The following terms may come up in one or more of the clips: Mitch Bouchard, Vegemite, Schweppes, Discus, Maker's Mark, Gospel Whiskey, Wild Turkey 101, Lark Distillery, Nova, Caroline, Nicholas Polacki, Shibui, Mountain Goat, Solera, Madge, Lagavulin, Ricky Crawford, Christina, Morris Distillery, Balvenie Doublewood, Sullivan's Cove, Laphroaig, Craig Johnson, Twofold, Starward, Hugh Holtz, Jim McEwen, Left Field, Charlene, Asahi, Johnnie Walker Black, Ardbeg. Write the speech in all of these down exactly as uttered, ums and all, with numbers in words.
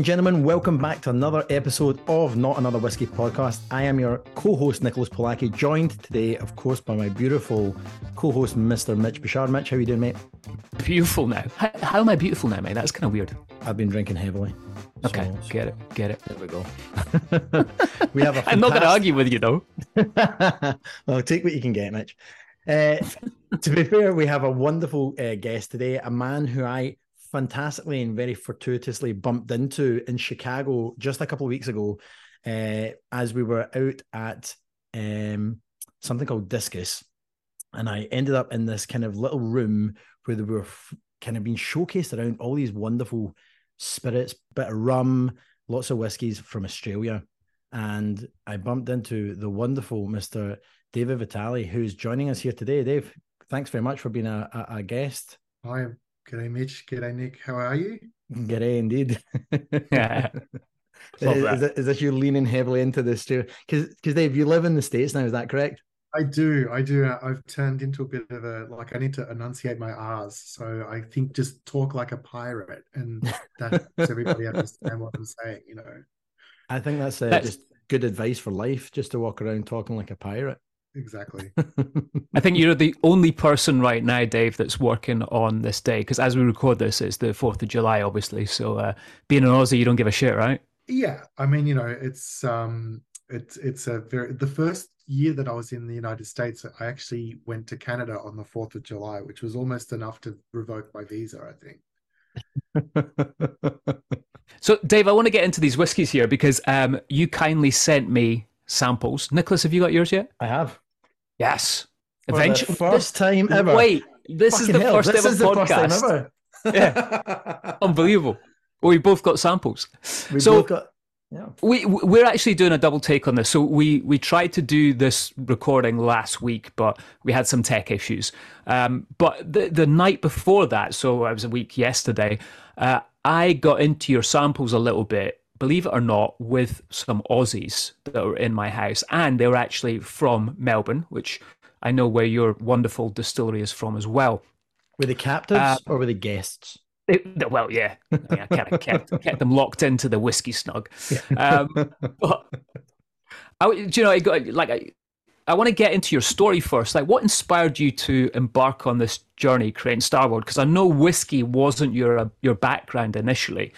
and gentlemen, welcome back to another episode of Not Another Whisky Podcast. I am your co-host, Nicholas Polacki, joined today, of course, by my beautiful co-host, Mister Mitch Bouchard. Mitch, how are you doing, mate? Beautiful now. How, how am I beautiful now, mate? That's kind of weird. I've been drinking heavily. Okay, so, get it, get it. There we go. we have a fantastic... I'm not going to argue with you, though. Well, take what you can get, Mitch. Uh, to be fair, we have a wonderful uh, guest today, a man who I... fantastically and very fortuitously bumped into in Chicago just a couple of weeks ago uh, as we were out at um, something called Discus, and I ended up in this kind of little room where they were f- kind of being showcased around all these wonderful spirits, bit of rum, lots of whiskies from Australia. And I bumped into the wonderful Mister David Vitale, who's joining us here today. Dave, thanks very much for being a, a, a guest. Hi. G'day, Mitch. G'day, Nick. How are you? G'day, indeed. Yeah. is, is, that, is that you leaning heavily into this too? Because, Dave, you live in the States now, is that correct? I do. I do. I've turned into a bit of a, like, I need to enunciate my R's. So I think just talk like a pirate, and that helps everybody understand what I'm saying, you know. I think that's, uh, that's just good advice for life, just to walk around talking like a pirate. Exactly. I think you're the only person right now, Dave, that's working on this day, because as we record this, it's the fourth of July, obviously. So uh, being an Aussie, you don't give a shit, right? Yeah. I mean, you know, it's um, it's it's a very the first year that I was in the United States, I actually went to Canada on the fourth of July, which was almost enough to revoke my visa, I think. So, Dave, I want to get into these whiskies here because um, you kindly sent me samples. Nicholas, have you got yours yet? I have. Yes. Eventually. First time ever. Wait, this Fucking is the hell, first this ever is the podcast. First time ever. Yeah. Unbelievable. Well, we both got samples. We so both got, yeah. we we're actually doing a double take on this. So we we tried to do this recording last week, but we had some tech issues. Um, but the the night before that, so it was a week yesterday, uh, I got into your samples a little bit, believe it or not, with some Aussies that were in my house. And they were actually from Melbourne, which I know where your wonderful distillery is from as well. Were they captives uh, or were they guests? It, well, yeah. I, mean, I kind of kept, kept them locked into the whiskey snug. Yeah. Um, but, I, do you know, I got, like, I, I want to get into your story first. Like, what inspired you to embark on this journey creating Starward? Because I know whiskey wasn't your your background initially.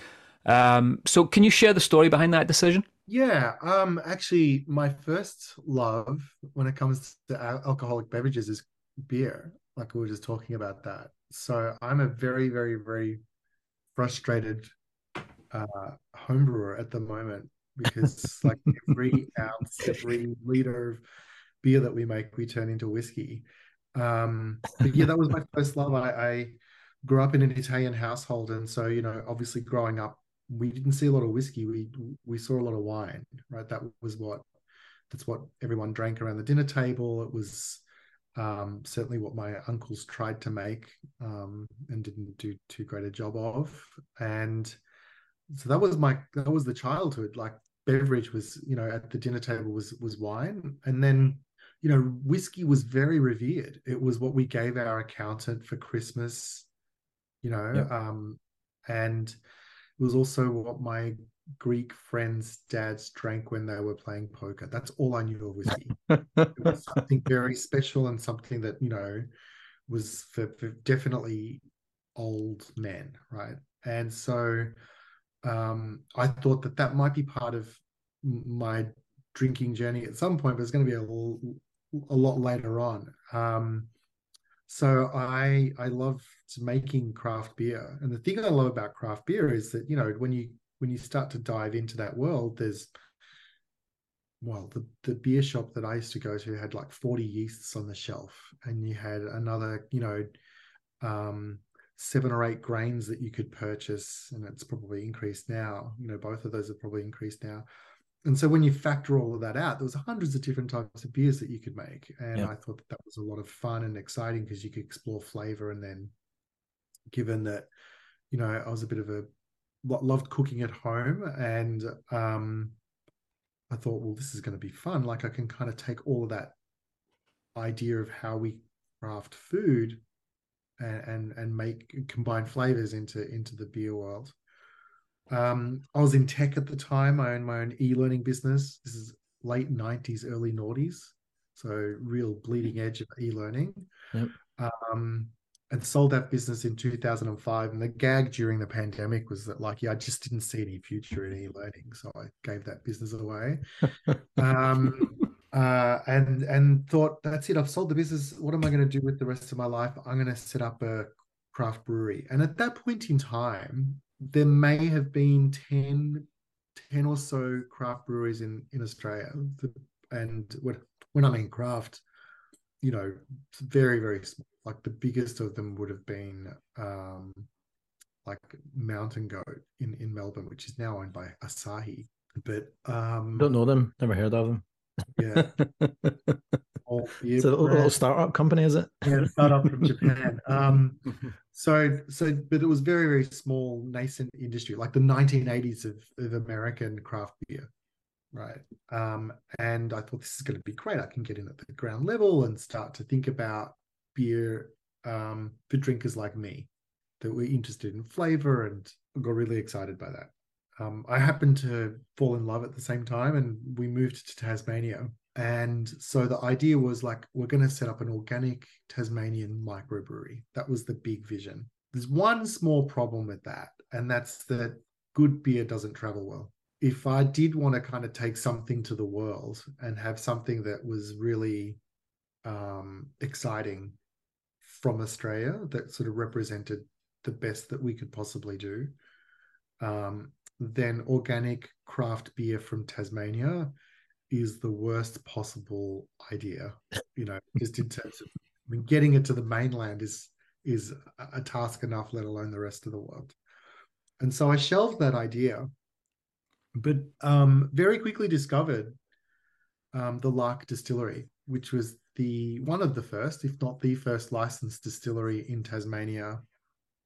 Um, so can you share the story behind that decision? Yeah, um, actually, my first love when it comes to alcoholic beverages is beer. Like we were just talking about that. So I'm a very, very, very frustrated uh, homebrewer at the moment because like every ounce, every liter of beer that we make, we turn into whiskey. Um, but yeah, that was my first love. I, I grew up in an Italian household. And so, you know, obviously growing up, we didn't see a lot of whiskey. We we saw a lot of wine, right? That was what that's what everyone drank around the dinner table. It was um, certainly what my uncles tried to make um, and didn't do too great a job of. And so that was my that was the childhood. Like beverage was, you know, at the dinner table was was wine, and then you know whiskey was very revered. It was what we gave our accountant for Christmas, you know, yep. um, and it was also what my Greek friends' dads drank when they were playing poker. That's all I knew of whiskey. It was something very special and something that, you know, was for, for definitely old men, right? And so um, I thought that that might be part of my drinking journey at some point, but it's going to be a, l- a lot later on. Um, So I I loved making craft beer, and the thing I love about craft beer is that you know when you when you start to dive into that world, there's well the the beer shop that I used to go to had like forty yeasts on the shelf, and you had another you know um, seven or eight grains that you could purchase, and it's probably increased now. You know both of those are probably increased now, and so when you factor all of that out, there was hundreds of different types of beers that you could make, and yeah. I thought that, that was a lot of fun and exciting because you could explore flavor. And then given that, you know, I was a bit of a, loved cooking at home, and um, I thought, well, this is going to be fun. Like I can kind of take all of that idea of how we craft food and and, and make, combine flavors into, into the beer world. Um, I was in tech at the time. I owned my own e-learning business. This is late nineties, early noughties. So real bleeding edge of e-learning. Yep. Um, and sold that business in two thousand five. And the gag during the pandemic was that, like, yeah, I just didn't see any future in e-learning. So I gave that business away. um, uh, and and thought, that's it. I've sold the business. What am I going to do with the rest of my life? I'm going to set up a craft brewery. And at that point in time, there may have been ten, ten or so craft breweries in, in Australia. And when, when I mean craft, you know, very, very small. Like the biggest of them would have been um, like Mountain Goat in, in Melbourne, which is now owned by Asahi. But um, don't know them. Never heard of them. Yeah. All it's a little, little startup company, is it? Yeah, startup from Japan. Um, so, so, but it was very, very small, nascent industry, like the nineteen eighties of, of American craft beer, right? Um, and I thought, this is going to be great. I can get in at the ground level and start to think about beer um, for drinkers like me that were interested in flavor, and got really excited by that. Um, I happened to fall in love at the same time, and we moved to Tasmania. And so the idea was, like, we're going to set up an organic Tasmanian microbrewery. That was the big vision. There's one small problem with that, and that's that good beer doesn't travel well. If I did want to kind of take something to the world and have something that was really um, exciting from Australia, that sort of represented the best that we could possibly do, um, then organic craft beer from Tasmania is the worst possible idea, you know, just in terms of, I mean, getting it to the mainland is is a task enough, let alone the rest of the world. And so I shelved that idea, but um, very quickly discovered um, the Lark Distillery, which was the one of the first, if not the first, licensed distillery in Tasmania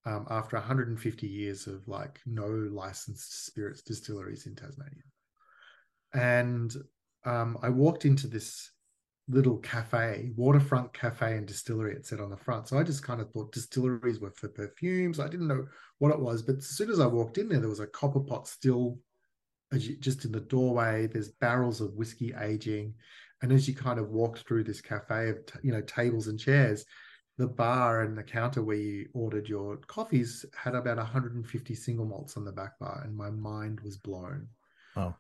um, after one hundred fifty years of, like, no licensed spirits distilleries in Tasmania. And Um, I walked into this little cafe, waterfront cafe and distillery, it said on the front. So I just kind of thought distilleries were for perfumes. I didn't know what it was, but as soon as I walked in there, there was a copper pot still just in the doorway. There's barrels of whiskey aging. And as you kind of walked through this cafe of, you know, tables and chairs, the bar and the counter where you ordered your coffees had about one hundred fifty single malts on the back bar. And my mind was blown. Oh.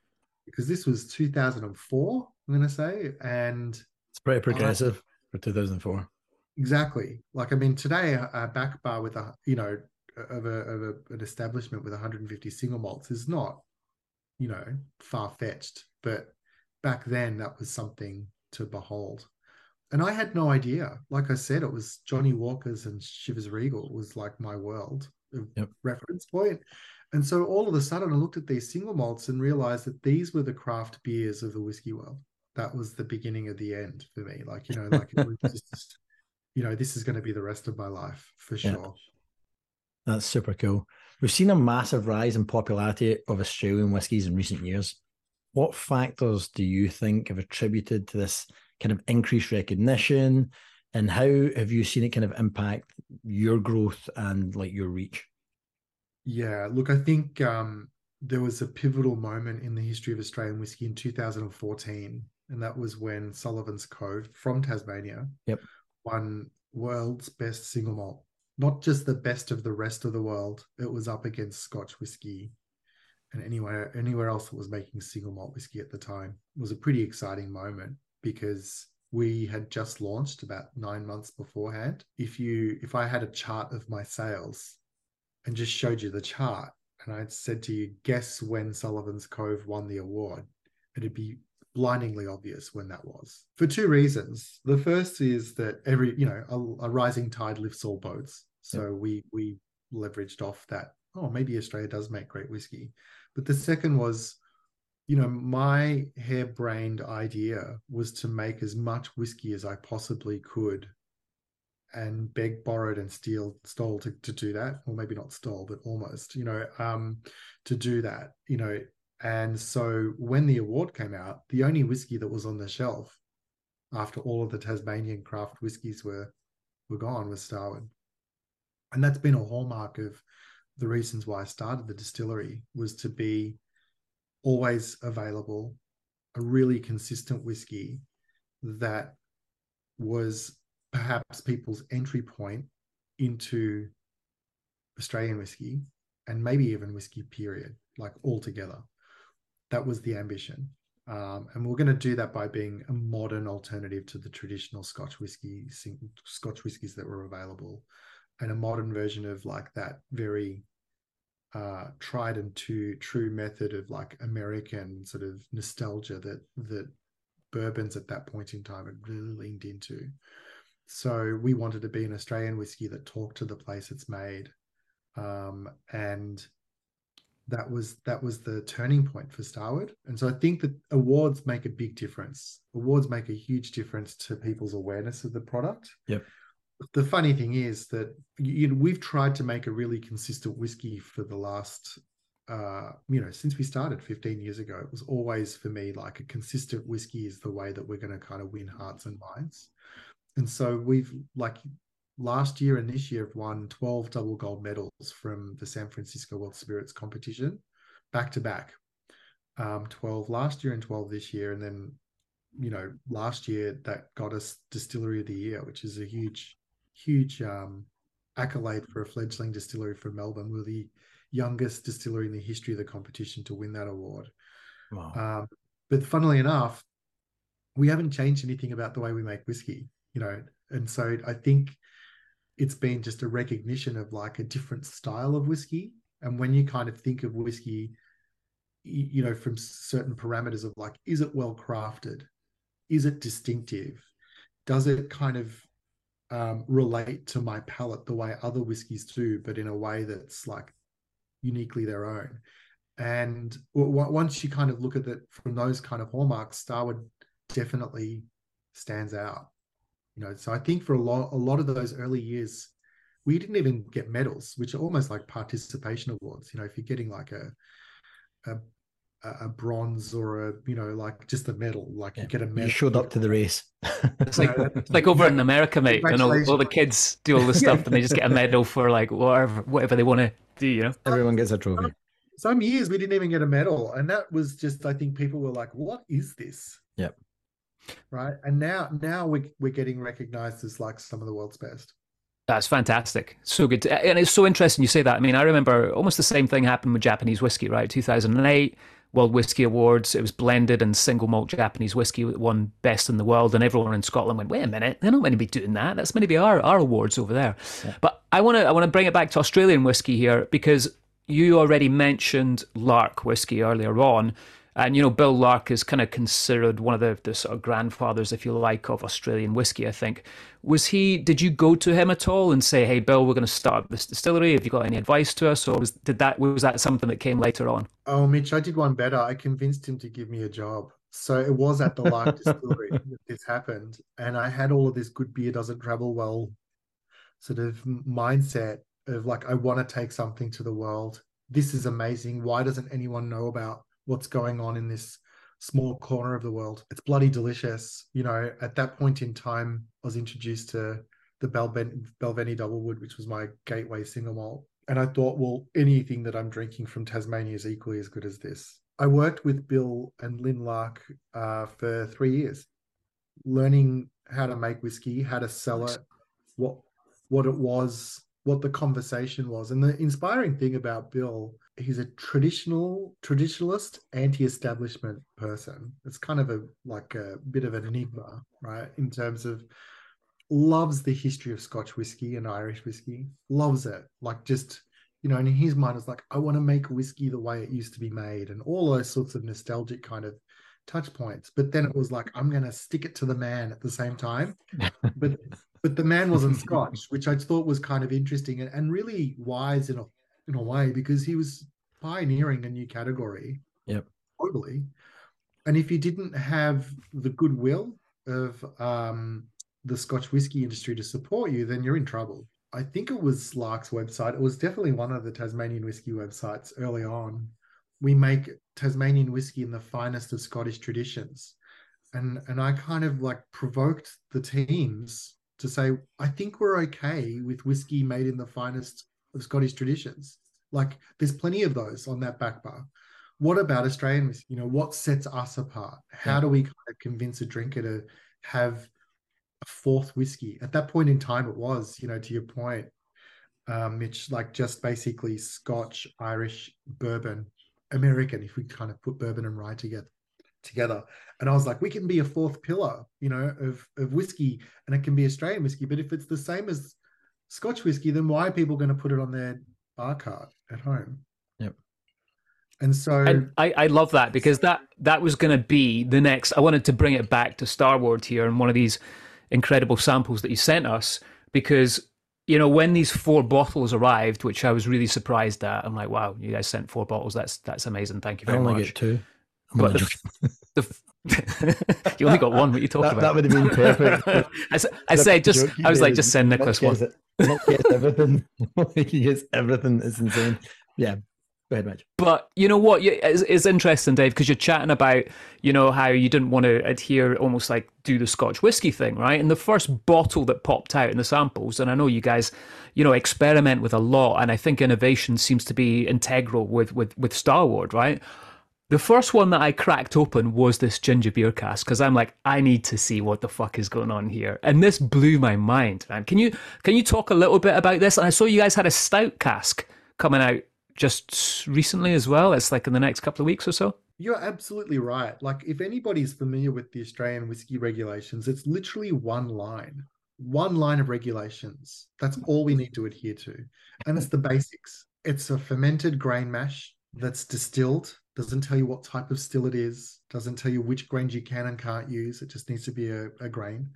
Because this was two thousand four, I'm going to say. And it's pretty progressive I, for two thousand four. Exactly. Like, I mean, today, a back bar with a, you know, of, a, of a, an establishment with one hundred fifty single malts is not, you know, far-fetched. But back then, that was something to behold. And I had no idea. Like I said, it was Johnnie Walker's and Shivers Regal was like my world of yep. reference point. And so all of a sudden I looked at these single malts and realized that these were the craft beers of the whiskey world. That was the beginning of the end for me. Like, you know, like it was just, you know, this is going to be the rest of my life for sure. Yeah. That's super cool. We've seen a massive rise in popularity of Australian whiskies in recent years. What factors do you think have attributed to this kind of increased recognition, and how have you seen it kind of impact your growth and, like, your reach? Yeah, look, I think um, there was a pivotal moment in the history of Australian whiskey in two thousand fourteen, and that was when Sullivan's Cove from Tasmania yep. won world's best single malt. Not just the best of the rest of the world, it was up against Scotch whiskey and anywhere anywhere else that was making single malt whiskey at the time. It was a pretty exciting moment because we had just launched about nine months beforehand. If you, if I had a chart of my sales and just showed you the chart, and I'd said to you, guess when Sullivan's Cove won the award, it'd be blindingly obvious when that was. For two reasons. The first is that every, you know, a, a rising tide lifts all boats. So yeah. we we leveraged off that, oh, maybe Australia does make great whiskey. But the second was, you know, my harebrained idea was to make as much whiskey as I possibly could, and beg, borrowed, and steal, stole to, to do that, or maybe not stole, but almost, you know, um, to do that, you know. And so when the award came out, the only whiskey that was on the shelf after all of the Tasmanian craft whiskies were were gone was Starward. And that's been a hallmark of the reasons why I started the distillery was to be always available, a really consistent whiskey that was perhaps people's entry point into Australian whiskey and maybe even whiskey period, like altogether. That was the ambition. Um, and we're going to do that by being a modern alternative to the traditional Scotch whiskey, Scotch whiskies that were available, and a modern version of like that very uh, tried and true, true method of like American sort of nostalgia that that bourbons at that point in time had really leaned into. So we wanted to be an Australian whiskey that talked to the place it's made, um, and that was that was the turning point for Starward. And so I think that awards make a big difference. Awards make a huge difference to people's awareness of the product. Yep. The funny thing is that you know, we've tried to make a really consistent whiskey for the last, uh, you know, since we started fifteen years ago. It was always for me like a consistent whiskey is the way that we're going to kind of win hearts and minds. And so we've like last year and this year have won twelve double gold medals from the San Francisco World Spirits competition, back to back, um, twelve last year and twelve this year. And then, you know, last year that got us Distillery of the Year, which is a huge, huge um, accolade for a fledgling distillery from Melbourne. We're the youngest distillery in the history of the competition to win that award. Wow. Um, but funnily enough, we haven't changed anything about the way we make whiskey, you know. And so I think it's been just a recognition of like a different style of whiskey. And when you kind of think of whiskey, you know, from certain parameters of like, is it well crafted? Is it distinctive? Does it kind of Um, relate to my palate the way other whiskies do, but in a way that's like uniquely their own? And w- once you kind of look at it from those kind of hallmarks, Starward definitely stands out, you know. So I think for a lot, a lot of those early years, we didn't even get medals, which are almost like participation awards. You know, if you're getting like a a, a bronze or a, you know, like just a medal, like yeah. you get a medal. You showed up to the race. It's like, it's like over in America, mate. You know, all the kids do all this stuff yeah. and they just get a medal for like whatever, whatever they want to do, you know. Everyone gets a trophy. Some, some years we didn't even get a medal. And that was just, I think people were like, what is this? Yep. Right. And now, now we, we're getting recognized as like some of the world's best. That's fantastic. So good. To, and it's so interesting you say that. I mean, I remember almost the same thing happened with Japanese whiskey, right? two thousand eight. World Whisky Awards. It was blended and single malt Japanese whiskey that won best in the world, and everyone in Scotland went, wait a minute, they're not meant to be doing that. That's meant to be our, our awards over there. Yeah. But I want to I want to bring it back to Australian whiskey here, because you already mentioned Lark whiskey earlier on, and you know Bill Lark is kind of considered one of the, the sort of grandfathers, if you like, of Australian whiskey. I think was he did you go to him at all and say, hey Bill, we're going to start this distillery, have you got any advice to us? Or was did that was that something that came later on? Oh, Mitch, I did one better. I convinced him to give me a job. So it was at the Lark distillery that this happened, and I had all of this good beer doesn't travel well sort of mindset of like, I want to take something to the world. This is amazing. Why doesn't anyone know about what's going on in this small corner of the world? It's bloody delicious. You know, at that point in time, I was introduced to the Balvenie Doublewood, which was my gateway single malt. And I thought, well, anything that I'm drinking from Tasmania is equally as good as this. I worked with Bill and Lynn Lark uh, for three years, learning how to make whiskey, how to sell it, what what it was, what the conversation was. And the inspiring thing about Bill, he's a traditional, traditionalist, anti-establishment person. It's kind of a like a bit of an enigma, right? In terms of loves the history of Scotch whiskey and Irish whiskey, loves it. Like just, you know, and in his mind it's like, I want to make whiskey the way it used to be made, and all those sorts of nostalgic kind of touch points. But then it was like, I'm going to stick it to the man at the same time. But But the man wasn't Scotch, which I thought was kind of interesting and, and really wise in a in a way, because he was pioneering a new category. Yep. Totally. And if he didn't have the goodwill of um, the Scotch whiskey industry to support you, then you're in trouble. I think it was Lark's website. It was definitely one of the Tasmanian whiskey websites early on. We make Tasmanian whiskey in the finest of Scottish traditions. And and I kind of like provoked the teams to say, I think we're okay with whiskey made in the finest of Scottish traditions. Like, there's plenty of those on that back bar. What about Australian whiskey? You know, what sets us apart? How yeah. do we kind of convince a drinker to have a fourth whiskey? At that point in time, it was, you know, to your point, um, Mitch, like just basically Scotch, Irish, bourbon, American, if we kind of put bourbon and rye together. together. And I was like, we can be a fourth pillar, you know, of, of whiskey, and it can be Australian whiskey. But if it's the same as Scotch whiskey, then why are people going to put it on their bar cart at home? Yep. And so and I, I love that, because that that was going to be the next. I wanted to bring it back to Starward here in one of these incredible samples that you sent us, because, you know, when these four bottles arrived, which I was really surprised at, I'm like, wow, you guys sent four bottles. That's that's amazing. Thank you very I only much. Get two. I'm but the, the, you only got one. What are you talking that, about? That would have been perfect. I, I said, just I was like, just send Nicholas one. Nick gets everything. He gets everything. It's insane. Yeah. Go ahead, Mitch. But you know what? It's, it's interesting, Dave, because you're chatting about, you know, how you didn't want to adhere, almost like do the Scotch whiskey thing, right? And the first bottle that popped out in the samples, and I know you guys, you know, experiment with a lot, and I think innovation seems to be integral with with with Starward, right? The first one that I cracked open was this ginger beer cask, because I'm like, I need to see what the fuck is going on here. And this blew my mind, man. Can you can you talk a little bit about this? And I saw you guys had a stout cask coming out just recently as well. It's like in the next couple of weeks or so. You're absolutely right. Like, if anybody's familiar with the Australian whiskey regulations, it's literally one line. One line of regulations. That's all we need to adhere to. And it's the basics. It's a fermented grain mash that's distilled. Doesn't tell you what type of still it is, doesn't tell you which grains you can and can't use. It just needs to be a, a grain.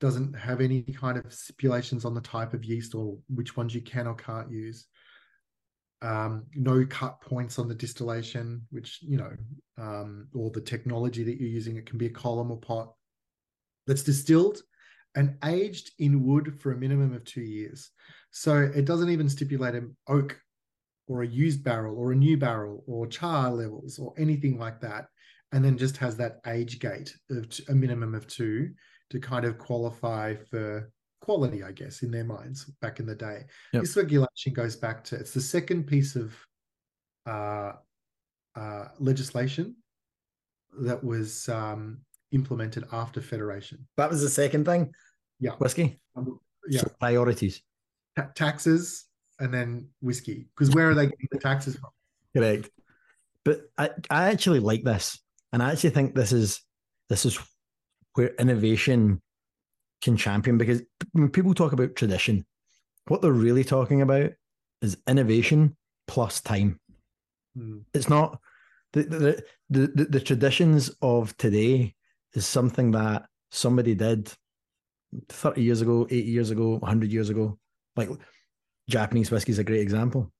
Doesn't have any kind of stipulations on the type of yeast or which ones you can or can't use. Um, no cut points on the distillation, which, you know, um, or the technology that you're using. It can be a column or pot that's distilled and aged in wood for a minimum of two years. So it doesn't even stipulate an oak or a used barrel or a new barrel or char levels or anything like that, and then just has that age gate of a minimum of two to kind of qualify for quality, I guess, in their minds back in the day. Yep. This regulation goes back to, it's the second piece of uh, uh, legislation that was um, implemented after Federation. That was the second thing? Yeah. Whiskey? Um, yeah. So priorities. Ta- taxes. And then whiskey, because where are they getting the taxes from? Correct. But I, I actually like this, and I actually think this is this is where innovation can champion, because when people talk about tradition, what they're really talking about is innovation plus time. Mm. It's not the the, the the the traditions of today is something that somebody did thirty years ago, eighty years ago, a hundred years ago, like. Japanese whiskey is a great example.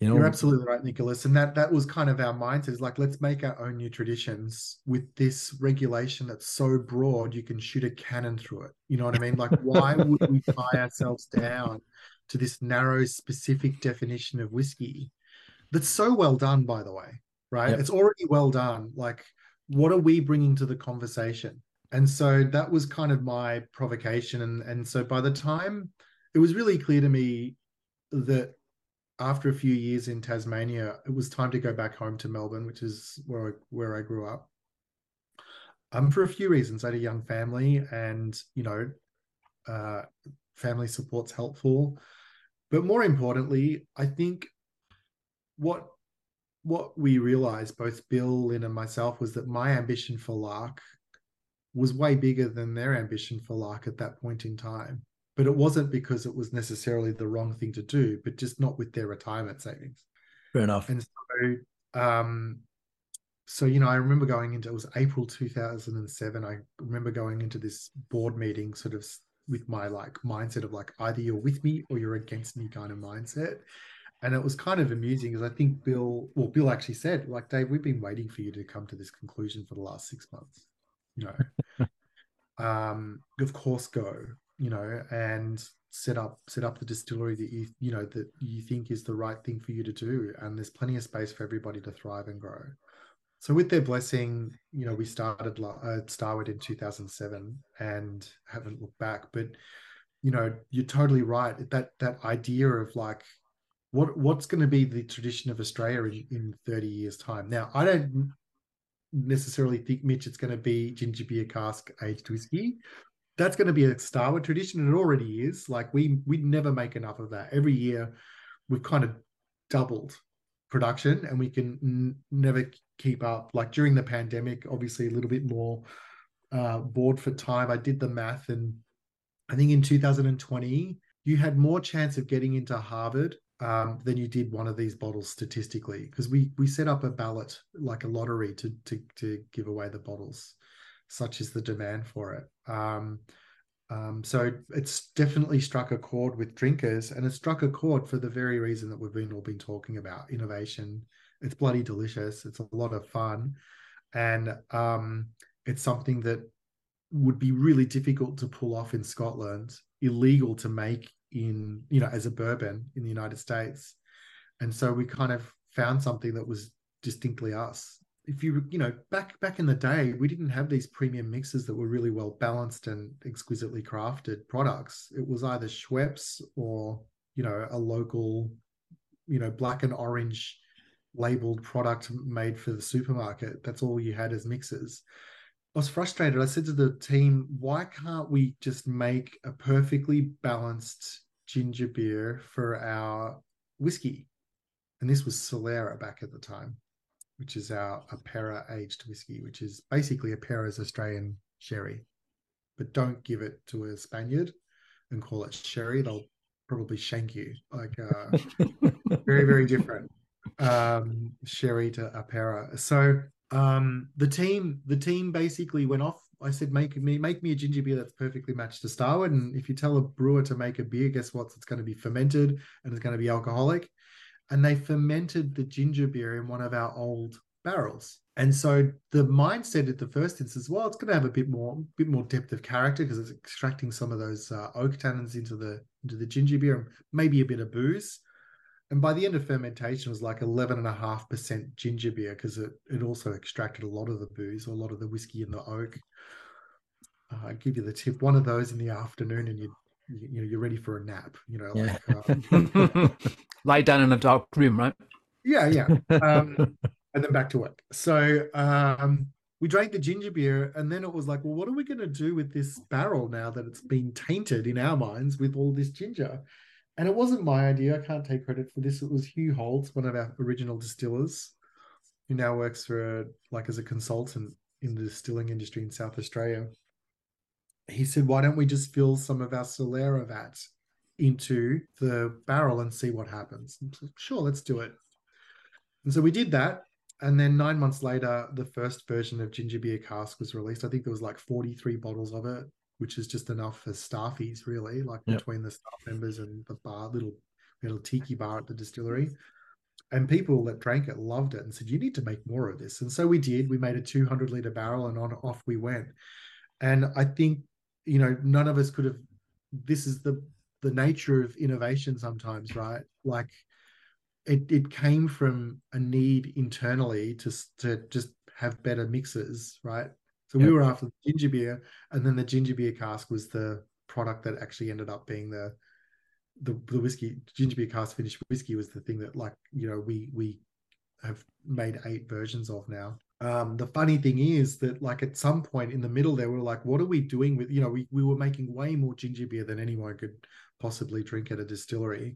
You know, you're absolutely right, Nicholas. And that that was kind of our mindset. Is like, let's make our own new traditions with this regulation that's so broad you can shoot a cannon through it. You know what I mean? Like, why would we tie ourselves down to this narrow, specific definition of whiskey that's so well done, by the way, right? Yep. It's already well done. Like, what are we bringing to the conversation? And so that was kind of my provocation. And, and so by the time, it was really clear to me that after a few years in Tasmania, it was time to go back home to Melbourne, which is where I, where I grew up. Um, for a few reasons, I had a young family, and you know, uh, family support's helpful. But more importantly, I think what what we realised, both Bill, Lynn, and myself, was that my ambition for Lark was way bigger than their ambition for Lark at that point in time. But it wasn't because it was necessarily the wrong thing to do, but just not with their retirement savings. Fair enough. And so, um, so you know, I remember going into, it was April two thousand seven. I remember going into this board meeting sort of with my like mindset of like, either you're with me or you're against me kind of mindset. And it was kind of amusing because I think Bill, well, Bill actually said, like, Dave, we've been waiting for you to come to this conclusion for the last six months. You know, um, of course, go. You know, and set up set up the distillery that you you know that you think is the right thing for you to do, and there's plenty of space for everybody to thrive and grow. So with their blessing, you know, we started uh, Starward in two thousand seven and haven't looked back. But you know, you're totally right, that that idea of like what what's going to be the tradition of Australia in, in thirty years' time? Now, I don't necessarily think, Mitch, it's going to be ginger beer cask aged whiskey. That's going to be a Starward tradition, and it already is. Like, we we'd never make enough of that. Every year we've kind of doubled production, and we can n- never keep up. Like, during the pandemic, obviously a little bit more uh, bored for time. I did the math, and I think in two thousand twenty, you had more chance of getting into Harvard um, than you did one of these bottles statistically, because we we set up a ballot, like a lottery, to to to give away the bottles. Such is the demand for it. Um, um, so it's definitely struck a chord with drinkers, and it struck a chord for the very reason that we've been all been talking about: innovation. It's bloody delicious. It's a lot of fun, and um, it's something that would be really difficult to pull off in Scotland, illegal to make in, you know, as a bourbon in the United States. And so we kind of found something that was distinctly us. If you, you know, back back in the day, we didn't have these premium mixes that were really well balanced and exquisitely crafted products. It was either Schweppes or, you know, a local, you know, black and orange labeled product made for the supermarket. That's all you had as mixes. I was frustrated. I said to the team, why can't we just make a perfectly balanced ginger beer for our whiskey? And this was Solera back at the time, which is our Apera aged whiskey, which is basically Apera's Australian sherry. But don't give it to a Spaniard and call it sherry. They'll probably shank you. Like, uh, very, very different um, sherry to Apera. So um, the team the team basically went off. I said, make me make me a ginger beer that's perfectly matched to Starward. And if you tell a brewer to make a beer, guess what? It's going to be fermented and it's going to be alcoholic. And they fermented the ginger beer in one of our old barrels. And so the mindset at the first instance, well, it's going to have a bit more, bit more depth of character because it's extracting some of those uh, oak tannins into the into the ginger beer and maybe a bit of booze. And by the end of fermentation, it was like eleven point five percent ginger beer because it, it also extracted a lot of the booze, or a lot of the whiskey and the oak. Uh, I'd give you the tip, one of those in the afternoon and you'd you know, you're ready for a nap, you know, yeah. like, um, lie down in a dark room, right? Yeah, yeah. Um, and then back to work. So um, we drank the ginger beer, and then it was like, well, what are we going to do with this barrel now that it's been tainted in our minds with all this ginger? And it wasn't my idea. I can't take credit for this. It was Hugh Holtz, one of our original distillers, who now works for, like, as a consultant in the distilling industry in South Australia. He said, why don't we just fill some of our Solera vat into the barrel and see what happens? I said, sure, let's do it. And so we did that. And then nine months later, the first version of ginger beer cask was released. I think there was like forty-three bottles of it, which is just enough for staffies, really, like yep. between the staff members and the bar, little, little tiki bar at the distillery. And people that drank it loved it and said, you need to make more of this. And so we did. We made a two hundred litre barrel, and on off we went. And I think, you know, none of us could have, this is the the nature of innovation sometimes, right? Like it it came from a need internally to, to just have better mixes, right? So yep. we were after the ginger beer, and then the ginger beer cask was the product that actually ended up being the, the, the whiskey, ginger beer cask finished whiskey was the thing that, like, you know, we, we have made eight versions of now. Um, the funny thing is that, like, at some point in the middle there, we were like, what are we doing with, you know, we, we were making way more ginger beer than anyone could possibly drink at a distillery.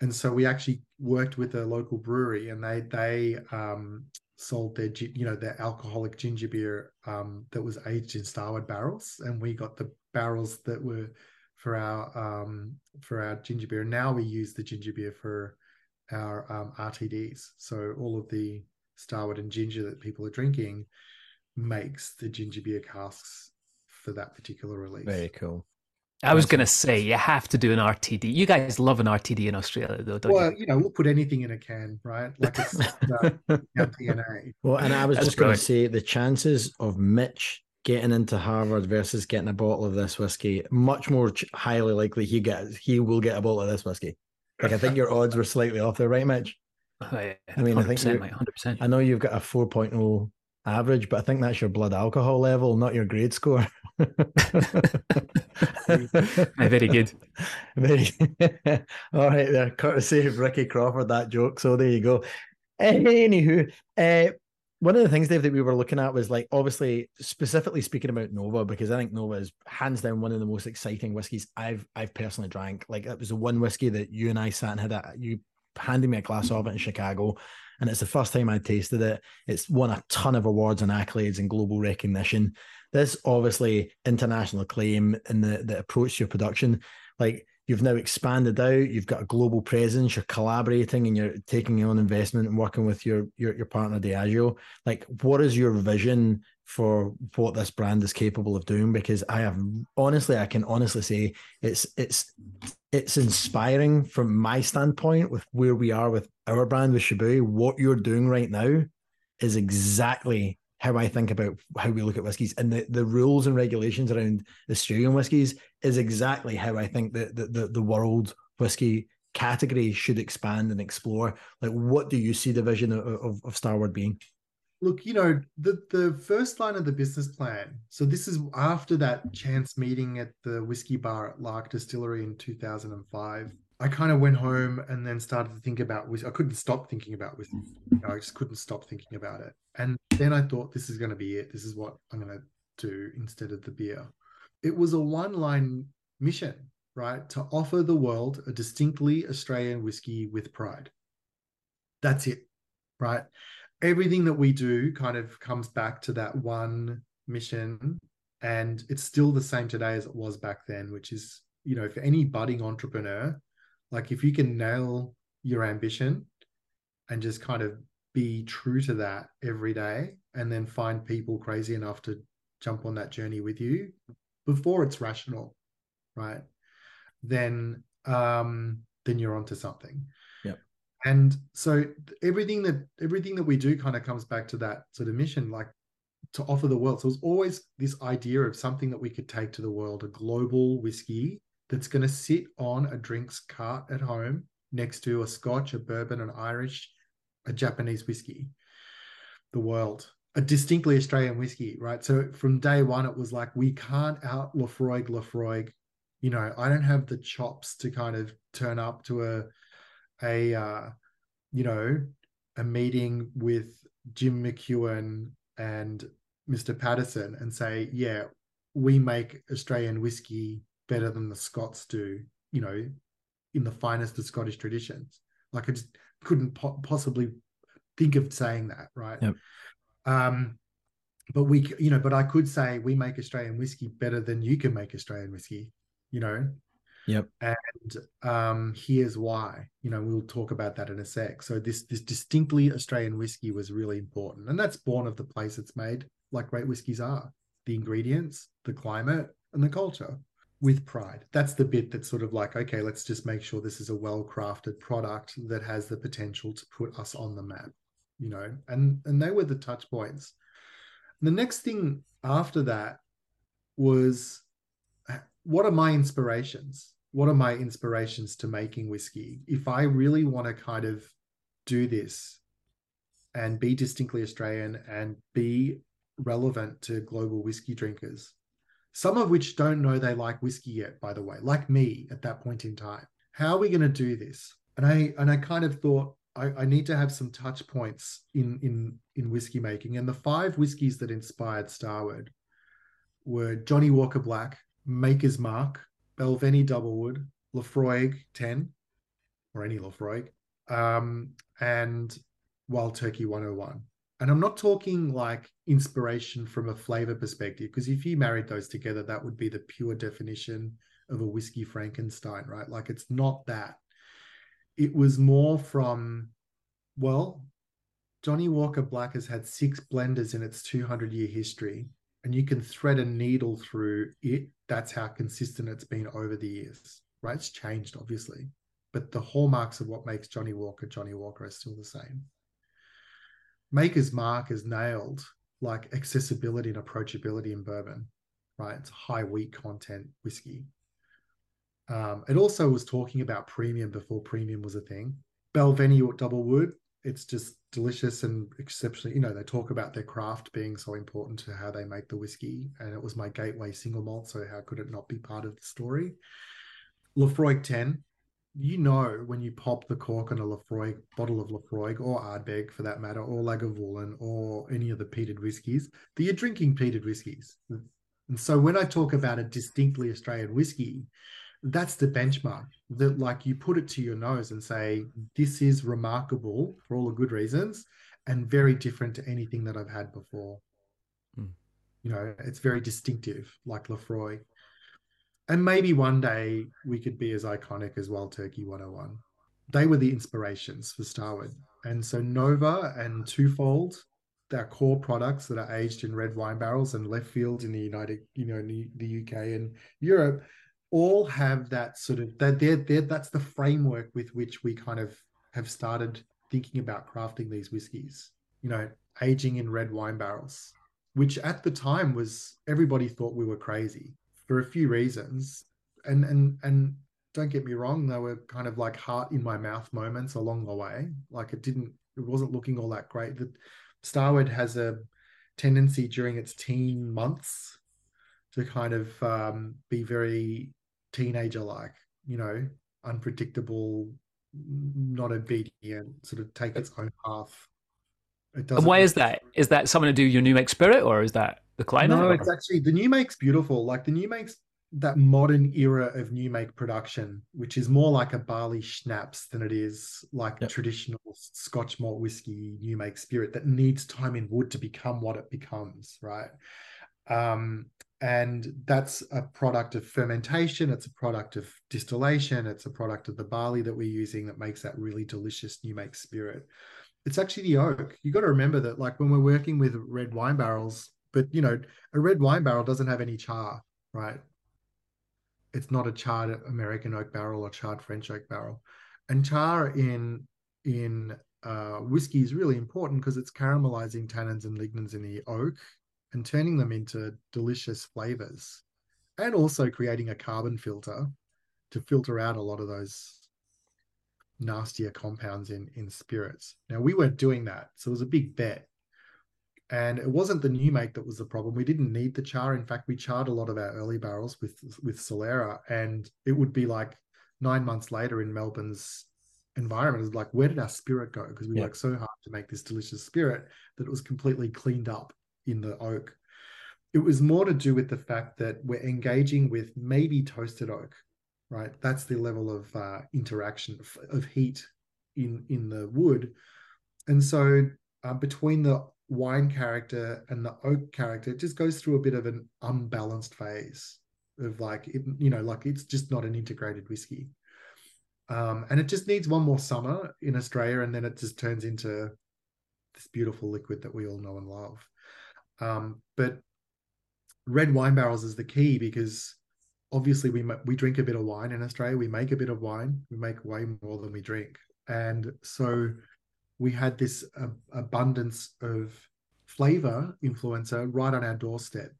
And so we actually worked with a local brewery, and they they um, sold their, you know, their alcoholic ginger beer um, that was aged in Starward barrels. And we got the barrels that were for our, um, for our ginger beer. And now we use the ginger beer for our um, R T Ds. So all of the Starward and ginger that people are drinking makes the ginger beer casks for that particular release. Very cool. I was going to say, you have to do an R T D. You guys love an R T D in Australia, though, don't well, you? Well, you know, we'll put anything in a can, right? Like it's uh, D N A. Well, and I was That's just going to say, the chances of Mitch getting into Harvard versus getting a bottle of this whiskey, much more highly likely he gets, he will get a bottle of this whiskey. Like, I think your odds were slightly off there, right, Mitch? Oh, yeah. I mean, I think like one hundred percent. I know you've got a four point oh average, but I think that's your blood alcohol level, not your grade score. Very good. Very good. All right, there. Courtesy of Ricky Crawford, that joke. So there you go. Anywho, uh, one of the things, Dave, that we were looking at was, like, obviously specifically speaking about Nova, because I think Nova is hands down one of the most exciting whiskies I've I've personally drank. Like, that was the one whiskey that you and I sat and had a, you handed me a glass of it in Chicago, and it's the first time I tasted it. It's won a ton of awards and accolades and global recognition. This obviously international acclaim in the, the approach to your production. Like, you've now expanded out, you've got a global presence, you're collaborating and you're taking your own investment and working with your, your, your partner Diageo. Like, what is your vision for what this brand is capable of doing? Because I have honestly, I can honestly say it's, it's, it's inspiring from my standpoint with where we are with our brand, with Shibui. What you're doing right now is exactly how I think about how we look at whiskies, and the, the rules and regulations around Australian whiskies is exactly how I think that the, the, the world whiskey category should expand and explore. Like, what do you see the vision of, of, of Starward being? Look, you know, the, the first line of the business plan. So this is after that chance meeting at the whiskey bar at Lark Distillery in two thousand five. I kind of went home and then started to think about whiskey. I couldn't stop thinking about whiskey. You know, I just couldn't stop thinking about it. And then I thought, this is going to be it. This is what I'm going to do instead of the beer. It was a one-line mission, right? To offer the world a distinctly Australian whiskey with pride. That's it, right? Everything that we do kind of comes back to that one mission. And it's still the same today as it was back then, which is, you know, for any budding entrepreneur, like, if you can nail your ambition and just kind of be true to that every day, and then find people crazy enough to jump on that journey with you before it's rational, right? Then, um, then you're onto something. Yeah. And so everything that everything that we do kind of comes back to that sort of mission, like, to offer the world. So it's always this idea of something that we could take to the world, a global whiskey that's going to sit on a drinks cart at home next to a Scotch, a bourbon, an Irish, a Japanese whiskey. The world, a distinctly Australian whiskey, right? So from day one, it was like, we can't out Laphroaig, Laphroaig. You know, I don't have the chops to kind of turn up to a, a uh, you know, a meeting with Jim McEwen and Mister Patterson and say, yeah, we make Australian whiskey better than the Scots do, you know, in the finest of Scottish traditions. Like, I just couldn't po- possibly think of saying that, right? Yep. Um, but we, you know, but I could say, we make Australian whiskey better than you can make Australian whiskey, you know? Yep. And um, here's why, you know, we'll talk about that in a sec. So this, this distinctly Australian whiskey was really important. And that's born of the place it's made, like great whiskies are, the ingredients, the climate, and the culture. With pride. That's the bit that's sort of like, okay, let's just make sure this is a well-crafted product that has the potential to put us on the map, you know, and, and they were the touch points. The next thing after that was, what are my inspirations? What are my inspirations to making whiskey? If I really want to kind of do this and be distinctly Australian and be relevant to global whiskey drinkers, some of which don't know they like whiskey yet, by the way, like me at that point in time. How are we going to do this? And I and I kind of thought, I, I need to have some touch points in, in, in whiskey making. And the five whiskies that inspired Starward were Johnnie Walker Black, Maker's Mark, Balvenie Doublewood, Laphroaig ten, or any Laphroaig, um, and Wild Turkey one oh one. And I'm not talking like inspiration from a flavor perspective, because if you married those together, that would be the pure definition of a whiskey Frankenstein, right? Like, it's not that. It was more from, well, Johnnie Walker Black has had six blenders in its two hundred year history, and you can thread a needle through it. That's how consistent it's been over the years, right? It's changed, obviously, but the hallmarks of what makes Johnnie Walker Johnnie Walker are still the same. Maker's Mark is nailed, like, accessibility and approachability in bourbon, right? It's high wheat content whiskey. Um, it also was talking about premium before premium was a thing. Balvenie Doublewood it's just delicious and exceptionally, you know, they talk about their craft being so important to how they make the whiskey, and it was my gateway single malt, so how could it not be part of the story? Laphroaig ten, you know, when you pop the cork on a Laphroaig, bottle of Laphroaig or Ardbeg for that matter, or Lagavulin or any of the peated whiskies, that you're drinking peated whiskies. And so when I talk about a distinctly Australian whiskey, that's the benchmark that, like, you put it to your nose and say, this is remarkable for all the good reasons and very different to anything that I've had before. Mm. You know, it's very distinctive, like Laphroaig. And maybe one day we could be as iconic as Wild Turkey one oh one. They were the inspirations for Starward. And so Nova and Twofold, their core products that are aged in red wine barrels, and Left Field in the United, you know, in the, the U K and Europe, all have that sort of, that they're, they're, that's the framework with which we kind of have started thinking about crafting these whiskies, you know, aging in red wine barrels, which at the time was, everybody thought we were crazy for a few reasons. And, and, and don't get me wrong, they were kind of like heart in my mouth moments along the way. Like it didn't, it wasn't looking all that great. The Starward has a tendency during its teen months to kind of um, be very teenager-like, you know, unpredictable, not obedient, sort of take its own path. It doesn't. And why is that? Is that something to do with your new make spirit, or is that the climate? No, or? It's actually, the new make's beautiful. Like the new make's that modern era of new make production, which is more like a barley schnapps than it is like yep. traditional Scotch malt whiskey new make spirit that needs time in wood to become what it becomes, right? Um, and that's a product of fermentation, it's a product of distillation, it's a product of the barley that we're using that makes that really delicious new make spirit. It's actually the oak. You've got to remember that, like, when we're working with red wine barrels, but, you know, a red wine barrel doesn't have any char, right? It's not a charred American oak barrel or charred French oak barrel. And char in, in uh, whiskey is really important because it's caramelizing tannins and lignans in the oak and turning them into delicious flavors, and also creating a carbon filter to filter out a lot of those nastier compounds in, in spirits. Now, we weren't doing that, so it was a big bet. And it wasn't the new make that was the problem. We didn't need the char. In fact, we charred a lot of our early barrels with, with Solera, and it would be like nine months later in Melbourne's environment, it was like, where did our spirit go? Because we yeah. worked so hard to make this delicious spirit that it was completely cleaned up in the oak. It was more to do with the fact that we're engaging with maybe toasted oak, right? That's the level of uh, interaction of, of heat in in the wood. And so uh, between the wine character and the oak character, it just goes through a bit of an unbalanced phase of like, it, you know, like it's just not an integrated whiskey. Um, and it just needs one more summer in Australia, and then it just turns into this beautiful liquid that we all know and love. Um, but red wine barrels is the key, because obviously we we drink a bit of wine in Australia. We make a bit of wine. We make way more than we drink. And so we had this uh, abundance of flavor influencer right on our doorstep.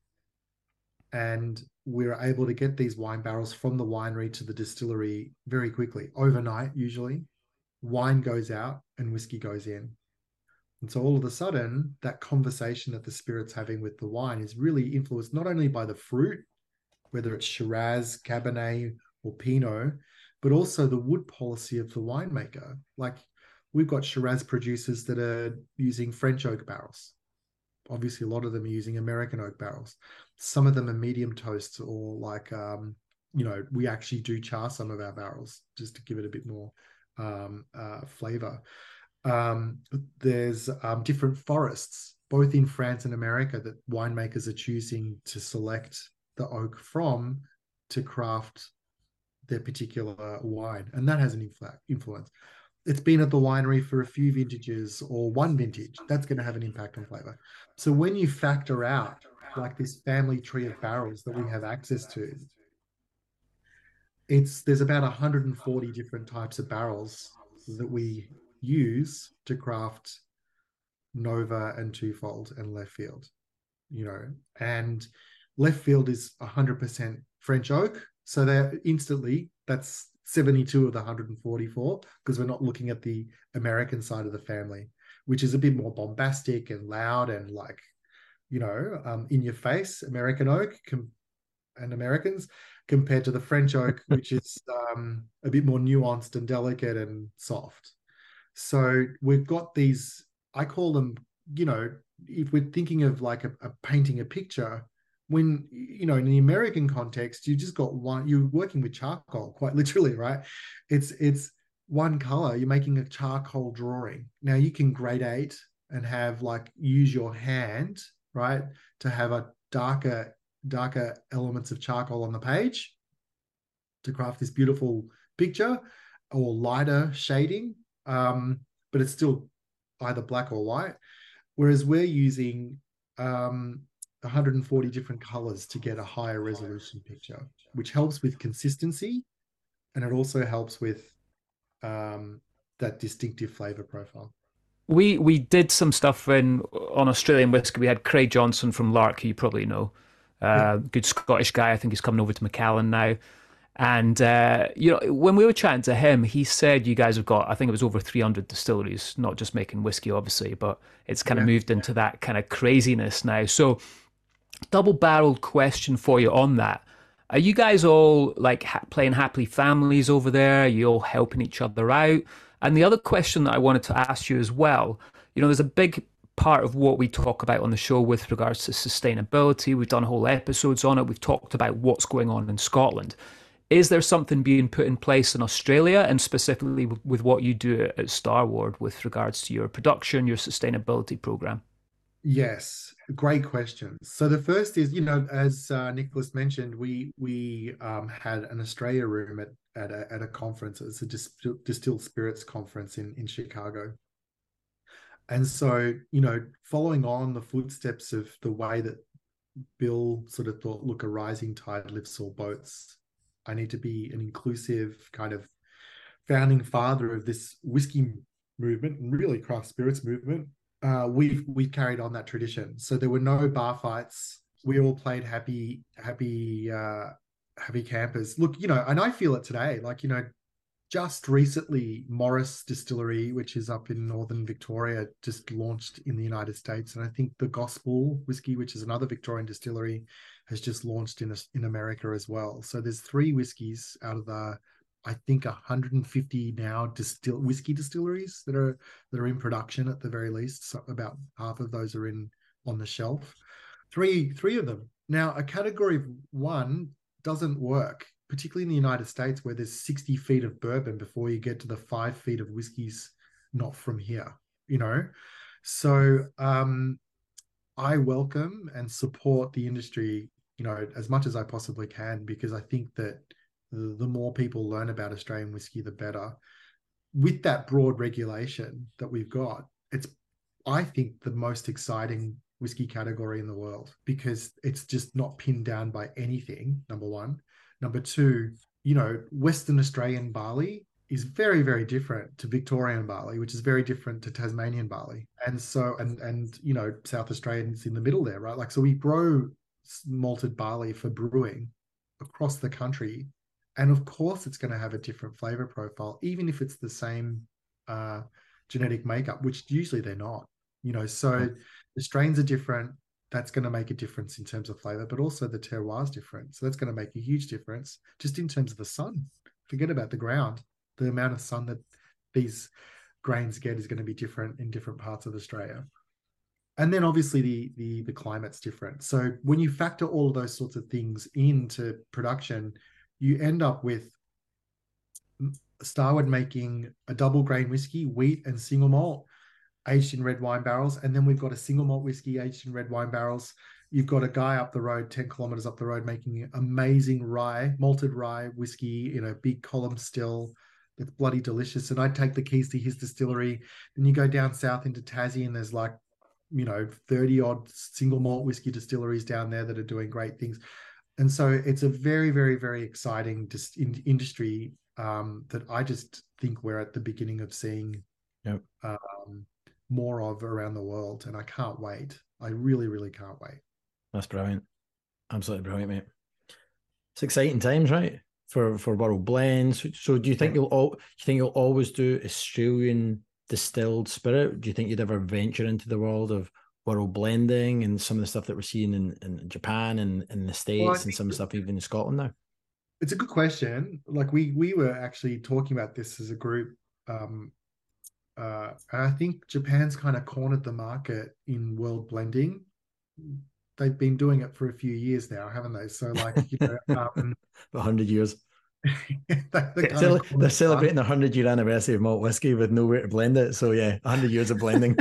And we were able to get these wine barrels from the winery to the distillery very quickly, overnight usually. Wine goes out and whiskey goes in. And so all of a sudden, that conversation that the spirit's having with the wine is really influenced not only by the fruit, whether it's Shiraz, Cabernet, or Pinot, but also the wood policy of the winemaker. Like, we've got Shiraz producers that are using French oak barrels. Obviously, a lot of them are using American oak barrels. Some of them are medium toasts, or like, um, you know, we actually do char some of our barrels just to give it a bit more um, uh, flavor. Um, there's um, different forests, both in France and America, that winemakers are choosing to select the oak from to craft their particular wine. And that has an influ- influence. It's been at the winery for a few vintages or one vintage. That's going to have an impact on flavor. So when you factor out like this family tree of barrels that we have access to, it's there's about one hundred forty different types of barrels that we use to craft Nova and Twofold and Left Field, you know, and Left Field is one hundred percent French oak. So they're instantly, that's seventy-two of the one hundred forty-four, because we're not looking at the American side of the family, which is a bit more bombastic and loud and like, you know, um, in your face, American oak com- and Americans, compared to the French oak, which is um, a bit more nuanced and delicate and soft. So we've got these, I call them, you know, if we're thinking of like a, a painting a picture, when, you know, in the American context, you just got one, you're working with charcoal, quite literally, right? It's it's one color, you're making a charcoal drawing. Now you can gradate and have like, use your hand, right, to have a darker, darker elements of charcoal on the page to craft this beautiful picture, or lighter shading, um, but it's still either black or white. Whereas we're using um, one hundred forty different colors to get a higher resolution picture, which helps with consistency, and it also helps with um, that distinctive flavor profile. We we did some stuff in on Australian whiskey. We had Craig Johnson from Lark, who you probably know, uh, yeah. Good Scottish guy. I think he's coming over to McAllen now. And, uh, you know, when we were chatting to him, he said you guys have got, I think it was over three hundred distilleries, not just making whiskey, obviously, but it's kind yeah, of moved yeah. into that kind of craziness now. So double-barreled question for you on that. Are you guys all like ha- playing happily families over there? Are you all helping each other out? And the other question that I wanted to ask you as well, you know, there's a big part of what we talk about on the show with regards to sustainability. We've done whole episodes on it. We've talked about what's going on in Scotland. Is there something being put in place in Australia, and specifically with what you do at Starward with regards to your production, your sustainability program? Yes, great question. So the first is, you know, as uh, Nicholas mentioned, we we um, had an Australia room at at a, at a conference. It's a Distill, Distill Spirits conference in in Chicago. And so, you know, following on the footsteps of the way that Bill sort of thought, look, a rising tide lifts all boats. I need to be an inclusive kind of founding father of this whiskey movement and really craft spirits movement. Uh, we've we carried on that tradition. So there were no bar fights. We all played happy, happy, uh, happy campers. Look, you know, and I feel it today. Like, you know, just recently, Morris Distillery, which is up in northern Victoria, just launched in the United States. And I think the Gospel Whiskey, which is another Victorian distillery, has just launched in in America as well. So there's three whiskies out of the, I think, one hundred fifty now distill whiskey distilleries that are that are in production at the very least. So about half of those are in on the shelf. Three three of them. Now, a category one doesn't work, particularly in the United States, where there's sixty feet of bourbon before you get to the five feet of whiskies not from here, you know? So um, I welcome and support the industry, you know, as much as I possibly can, because I think that the more people learn about Australian whiskey, the better. With that broad regulation that we've got, it's, I think, the most exciting whiskey category in the world, because it's just not pinned down by anything, number one. Number two, you know, Western Australian barley is very, very different to Victorian barley, which is very different to Tasmanian barley. And so, and, and you know, South Australians in the middle there, right? Like, so we grow malted barley for brewing across the country. And of course, it's going to have a different flavor profile, even if it's the same uh, genetic makeup, which usually they're not, you know. So the strains are different. That's going to make a difference in terms of flavor, but also the terroir is different. So that's going to make a huge difference just in terms of the sun. Forget about the ground. The amount of sun that these grains get is going to be different in different parts of Australia. And then obviously the, the, the climate's different. So when you factor all of those sorts of things into production, you end up with Starward making a double grain whiskey, wheat and single malt, aged in red wine barrels. And then we've got a single malt whiskey aged in red wine barrels. You've got a guy up the road, ten kilometers up the road, making amazing rye, malted rye whiskey in a big column still. That's bloody delicious. And I take the keys to his distillery. Then you go down south into Tassie and there's like, you know, thirty odd single malt whiskey distilleries down there that are doing great things. And so it's a very, very, very exciting dis- in- industry um, that I just think we're at the beginning of seeing yep. um, more of around the world. And I can't wait. I really, really can't wait. That's brilliant. Absolutely brilliant, mate. It's exciting times, right? for for world blends. So do you think you'll all do you think you'll always do Australian distilled spirit? Do you think you'd ever venture into the world of world blending and some of the stuff that we're seeing in, in Japan and in the States, well, and some stuff even in Scotland now? It's a good question. Like we we were actually talking about this as a group. Um, uh, and I think Japan's kind of cornered the market in world blending. They've been doing it for a few years now, haven't they? So like, you know, um, one hundred years. they're, they're, cele- they're celebrating their one hundred year anniversary of malt whiskey with nowhere to blend it. So yeah, one hundred years of blending.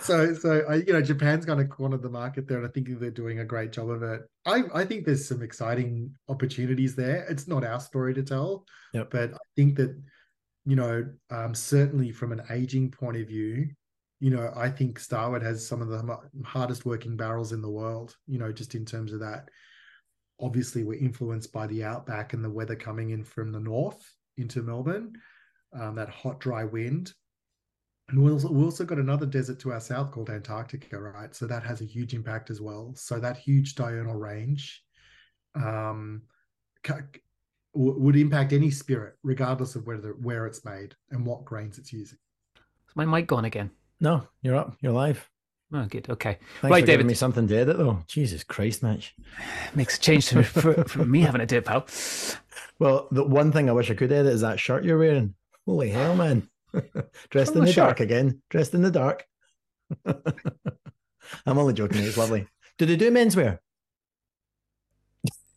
So, so I, you know, Japan's kind of cornered the market there, and I think they're doing a great job of it. I, I think there's some exciting opportunities there. It's not our story to tell, yep. but I think that, you know, um, certainly from an aging point of view, you know, I think Starward has some of the hardest working barrels in the world, you know, just in terms of that. Obviously, we're influenced by the outback and the weather coming in from the north into Melbourne, um, that hot, dry wind. And we also, we also got another desert to our south called Antarctica, right? So that has a huge impact as well. So that huge diurnal range um, c- would impact any spirit, regardless of whether where it's made and what grains it's using. Is my mic gone again? No, you're up. You're live. Oh, good. Okay. Thanks right, for David. Giving me something to edit, though. Jesus Christ, Mitch. Makes a change to, for, for me having a dip, pal. Well, the one thing I wish I could edit is that shirt you're wearing. Holy hell, man. Dressed in the shirt. Dark again. Dressed in the dark. I'm only joking. It's lovely. Do they do menswear?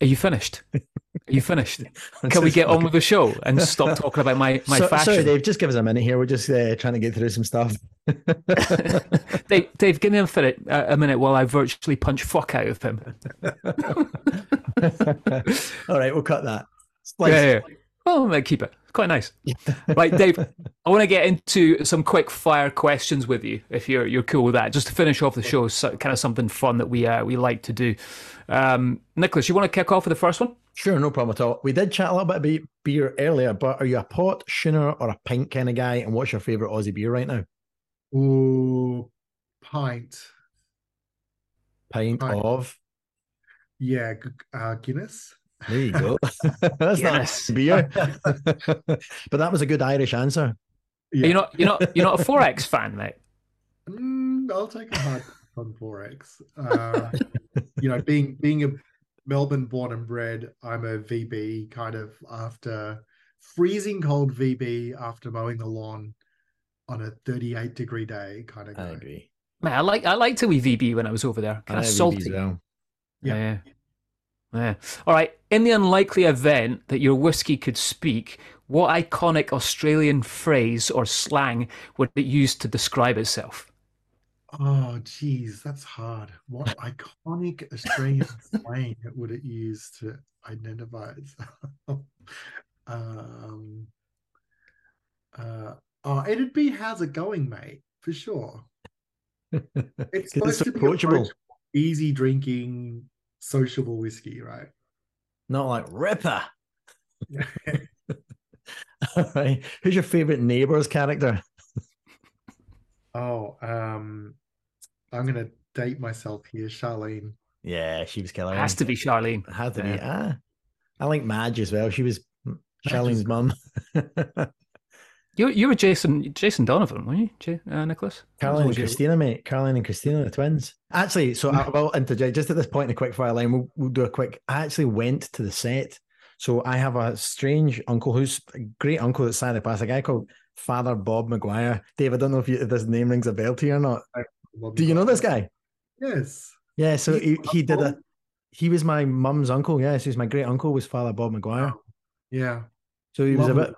Are you finished? Are you finished? Can we get on with the show and stop talking about my, my so, fashion? Sorry, Dave, just give us a minute here. We're just uh, trying to get through some stuff. Dave, Dave, give me a minute, uh, a minute while I virtually punch fuck out of him. All right, we'll cut that. Splice. Yeah, yeah. Oh, keep it. Quite nice. Right, Dave, I want to get into some quick fire questions with you, if you're you're cool with that, just to finish off the show, so, kind of something fun that we uh, we like to do. Um, Nicholas, you want to kick off with the first one? Sure, no problem at all. We did chat a little bit about beer earlier, but are you a pot, schooner, or a pint kind of guy? And what's your favourite Aussie beer right now? Ooh, pint. Pint, pint. of? Yeah, uh, Guinness. There you go. That's Guinness. Not beer. But that was a good Irish answer. Yeah. You're not, you're not, you're not a four X fan, mate. Mm, I'll take a hard on four X. Uh, you know, being being a Melbourne born and bred, I'm a V B kind of after freezing cold V B after mowing the lawn on a thirty-eight degree day kind of. I guy. agree. Man, I like I liked a wee V B when I was over there. Kind I of salty. Well. Yeah. yeah. Yeah. All right. In the unlikely event that your whiskey could speak, what iconic Australian phrase or slang would it use to describe itself? Oh, geez, that's hard. What iconic Australian slang would it use to identify itself? um, uh, oh, it'd be "How's it going, mate?" for sure. It's supposed it's to be approachable, easy drinking, sociable whiskey, right? Not like Ripper. All right. Who's your favorite neighbor's character? Oh, um, I'm going to date myself here. Charlene. Yeah, she was killer. Has to be Charlene. It had to yeah. be. Ah, I like Madge as well. She was Charlene's mum. You you were Jason Jason Donovan, weren't you, J, uh, Nicholas? Caroline and Christina, mate. Caroline and Christina, the twins. Actually, so I will interject just at this point in the quickfire line. We'll, we'll do a quick. I actually went to the set. So I have a strange uncle who's a great uncle that's sadly passed, a guy called Father Bob Maguire. Dave, I don't know if, you, if this name rings a bell to you or not. Do you know this guy? Yes. Yeah. So he, he did a. He was my mum's uncle. Yes, he was my great uncle. Was Father Bob Maguire? Yeah. So he was a bit.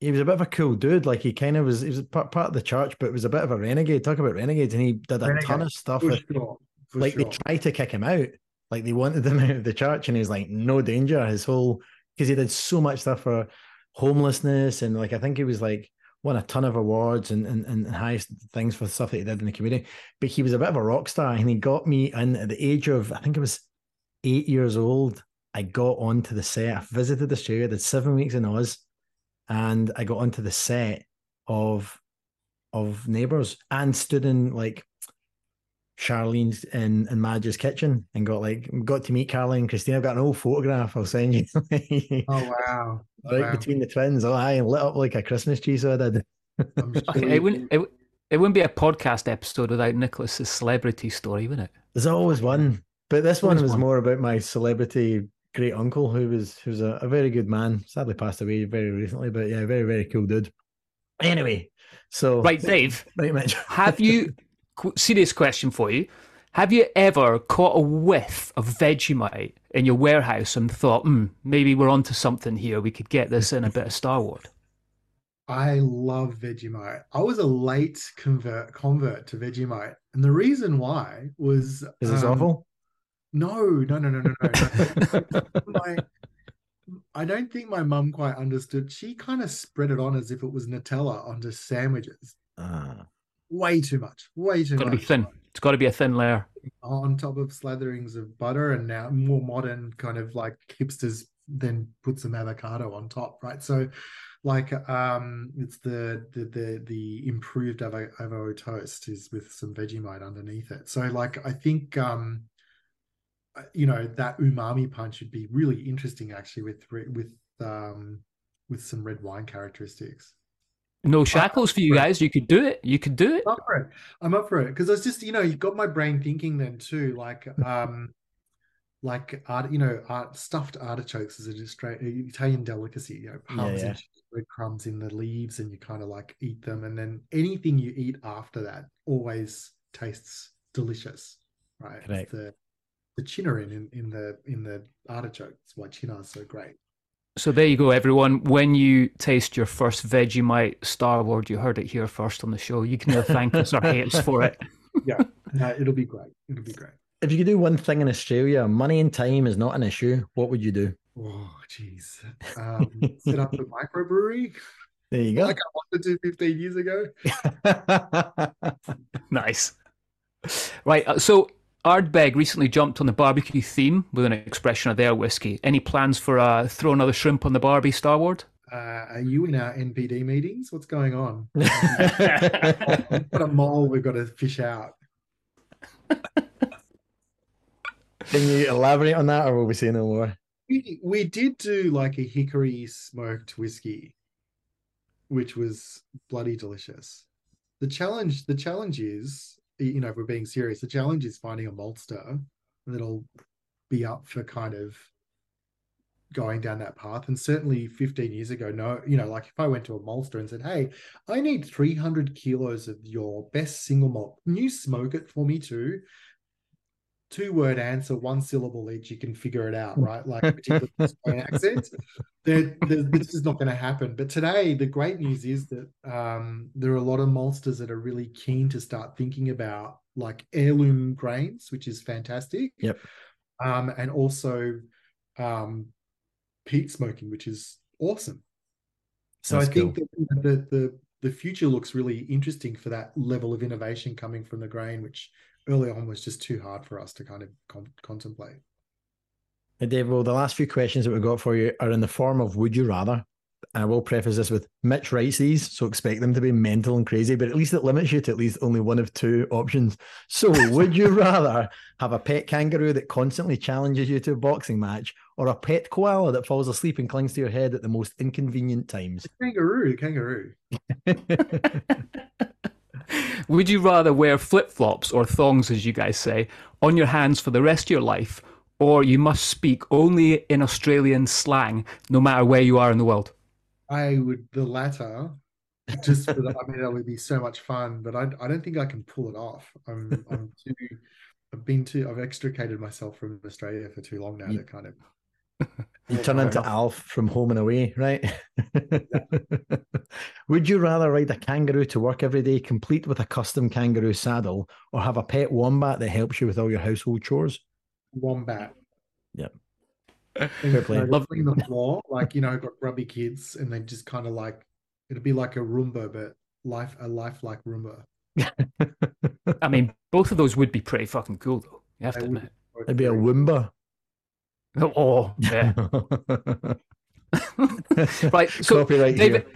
He was a bit of a cool dude. Like he kind of was, he was part, part of the church, but was a bit of a renegade. Talk about renegades. And he did a renegade. ton of stuff. For with, sure. For like sure. They tried to kick him out. Like they wanted him out of the church and he was like, no danger. His whole, because he did so much stuff for homelessness. And like, I think he was like, won a ton of awards and, and, and highest things for stuff that he did in the community. But he was a bit of a rock star and he got me in at the age of, I think it was eight years old. I got onto the set. I visited Australia, did seven weeks in Oz. And I got onto the set of of Neighbours and stood in like Charlene's and, and Madge's kitchen and got like got to meet Caroline and Christina. I've got an old photograph I'll send you. Oh wow. Right wow. Between the twins. Oh I lit up like a Christmas tree, so I did. Okay, it wouldn't it, it wouldn't be a podcast episode without Nicholas's celebrity story, would it? There's always one. But this always one was one. More about my celebrity great uncle who was who's a, a very good man. Sadly passed away very recently, but yeah, very, very cool dude. Anyway, so right, Dave. Right, Mitch. Have you serious question for you. Have you ever caught a whiff of Vegemite in your warehouse and thought, hmm, maybe we're onto something here. We could get this in a bit of Starward. I love Vegemite. I was a late convert convert to Vegemite. And the reason why was... Is this um, awful? No, no, no, no, no, no. no. my, I don't think my mum quite understood. She kind of spread it on as if it was Nutella onto sandwiches. Ah. Uh. Way too much. Way too much. It's got to be thin. It's got to be a thin layer. On top of slatherings of butter, and now more modern kind of like hipsters then put some avocado on top, right? So, like, um, it's the the the, the improved avo, avo toast is with some Vegemite underneath it. So, like, I think, um, you know, that umami punch would be really interesting actually with with um with some red wine characteristics. No shackles for you guys. You could do it. You could do it. I'm up for it. I'm up for it because I was just, you know, you got my brain thinking then too, like, um, like art, you know, art, stuffed artichokes is an Italian delicacy. You know, palms yeah, yeah. and breadcrumbs in the leaves, and you kind of like eat them, and then anything you eat after that always tastes delicious, right? Correct. It's the the chinarin in in the in the artichoke. That's why chinar is so great. So there you go, everyone. When you taste your first Vegemite Starward, you heard it here first on the show. You can either thank us or hate us for it. Yeah, no, it'll be great. It'll be great. If you could do one thing in Australia, money and time is not an issue, what would you do? Oh, jeez. Um, set up a microbrewery. There you go. Like I wanted to fifteen years ago. Nice. Right, so... Ardbeg recently jumped on the barbecue theme with an expression of their whiskey. Any plans for uh, throw another shrimp on the barbie, Starward? Uh, are you in our N P D meetings? What's going on? What a mole we've got to fish out. Can you elaborate on that, or will we see no more? We, we did do like a hickory smoked whiskey, which was bloody delicious. The challenge, the challenge is... you know, if we're being serious, the challenge is finding a maltster that'll be up for kind of going down that path. And certainly fifteen years ago, no, you know, like if I went to a maltster and said, hey, I need three hundred kilos of your best single malt, can you smoke it for me too? Two word answer, one syllable each, you can figure it out, right? Like a particular accent. They're, they're, this is not going to happen. But today, the great news is that um, there are a lot of maltsters that are really keen to start thinking about like heirloom grains, which is fantastic. Yep. Um, and also um, peat smoking, which is awesome. So That's I think cool. that the, the the future looks really interesting for that level of innovation coming from the grain, which early on was just too hard for us to kind of con- contemplate. Hey Dave, well, the last few questions that we've got for you are in the form of would you rather. And I will preface this with Mitch writes these, so expect them to be mental and crazy, but at least it limits you to at least only one of two options. So would you rather have a pet kangaroo that constantly challenges you to a boxing match, or a pet koala that falls asleep and clings to your head at the most inconvenient times? The kangaroo, kangaroo. Would you rather wear flip-flops or thongs, as you guys say, on your hands for the rest of your life, or you must speak only in Australian slang, no matter where you are in the world? I would, the latter, just for the, I mean, that would be so much fun, but I, I don't think I can pull it off. I'm, I'm too, I've been too, I've extricated myself from Australia for too long now. You, that kind of. You turn into Alf from Home and Away, right? Yeah. Would you rather ride a kangaroo to work every day, complete with a custom kangaroo saddle, or have a pet wombat that helps you with all your household chores? Wombat. Yep. Lovely the floor, like, you know, got grubby kids, and they just kind of like, it'd be like a Roomba, but life a lifelike Roomba. I mean, both of those would be pretty fucking cool, though. You have they to admit, it'd be a Woomba. Oh yeah. Right, so copyright David,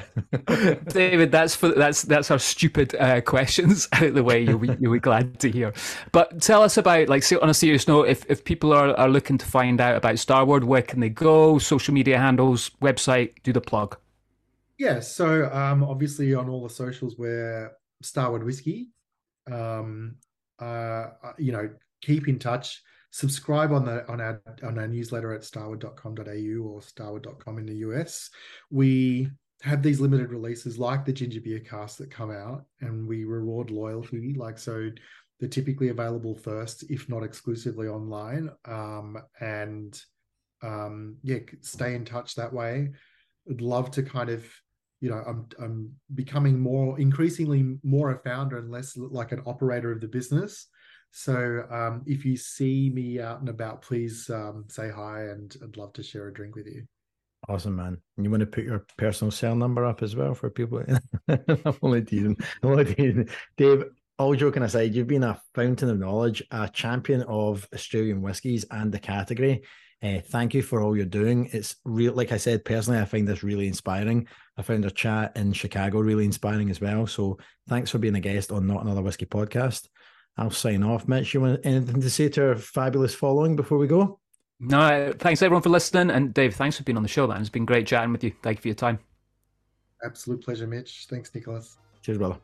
here. David, that's for that's that's our stupid uh, questions out of the way. You'll be, you'll be glad to hear. But tell us about, like, on a serious note, if if people are are looking to find out about Starward, where can they go? Social media handles, website, do the plug. Yeah, so um, obviously on all the socials we're Starward Whiskey. Um, uh, you know, keep in touch. Subscribe on the on our on our newsletter at starward dot com dot a u or starward dot com in the U S. We have these limited releases like the ginger beer casts that come out, and we reward loyalty. Like, so they're typically available first, if not exclusively online. Um, and um, yeah, stay in touch that way. I'd love to kind of, you know, I'm I'm becoming more increasingly more a founder and less like an operator of the business. So um, if you see me out and about, please um, say hi, and I'd love to share a drink with you. Awesome, man. And you want to put your personal cell number up as well for people? I'm only teasing. I'm only teasing. Dave, all joking aside, you've been a fountain of knowledge, a champion of Australian whiskies and the category. Uh, thank you for all you're doing. It's real. Like I said, personally, I find this really inspiring. I found our chat in Chicago really inspiring as well. So thanks for being a guest on Not Another Whisky Podcast. I'll sign off. Mitch, you want anything to say to our fabulous following before we go? No, thanks everyone for listening. And Dave, thanks for being on the show, man. It's been great chatting with you. Thank you for your time. Absolute pleasure, Mitch. Thanks, Nicholas. Cheers, brother.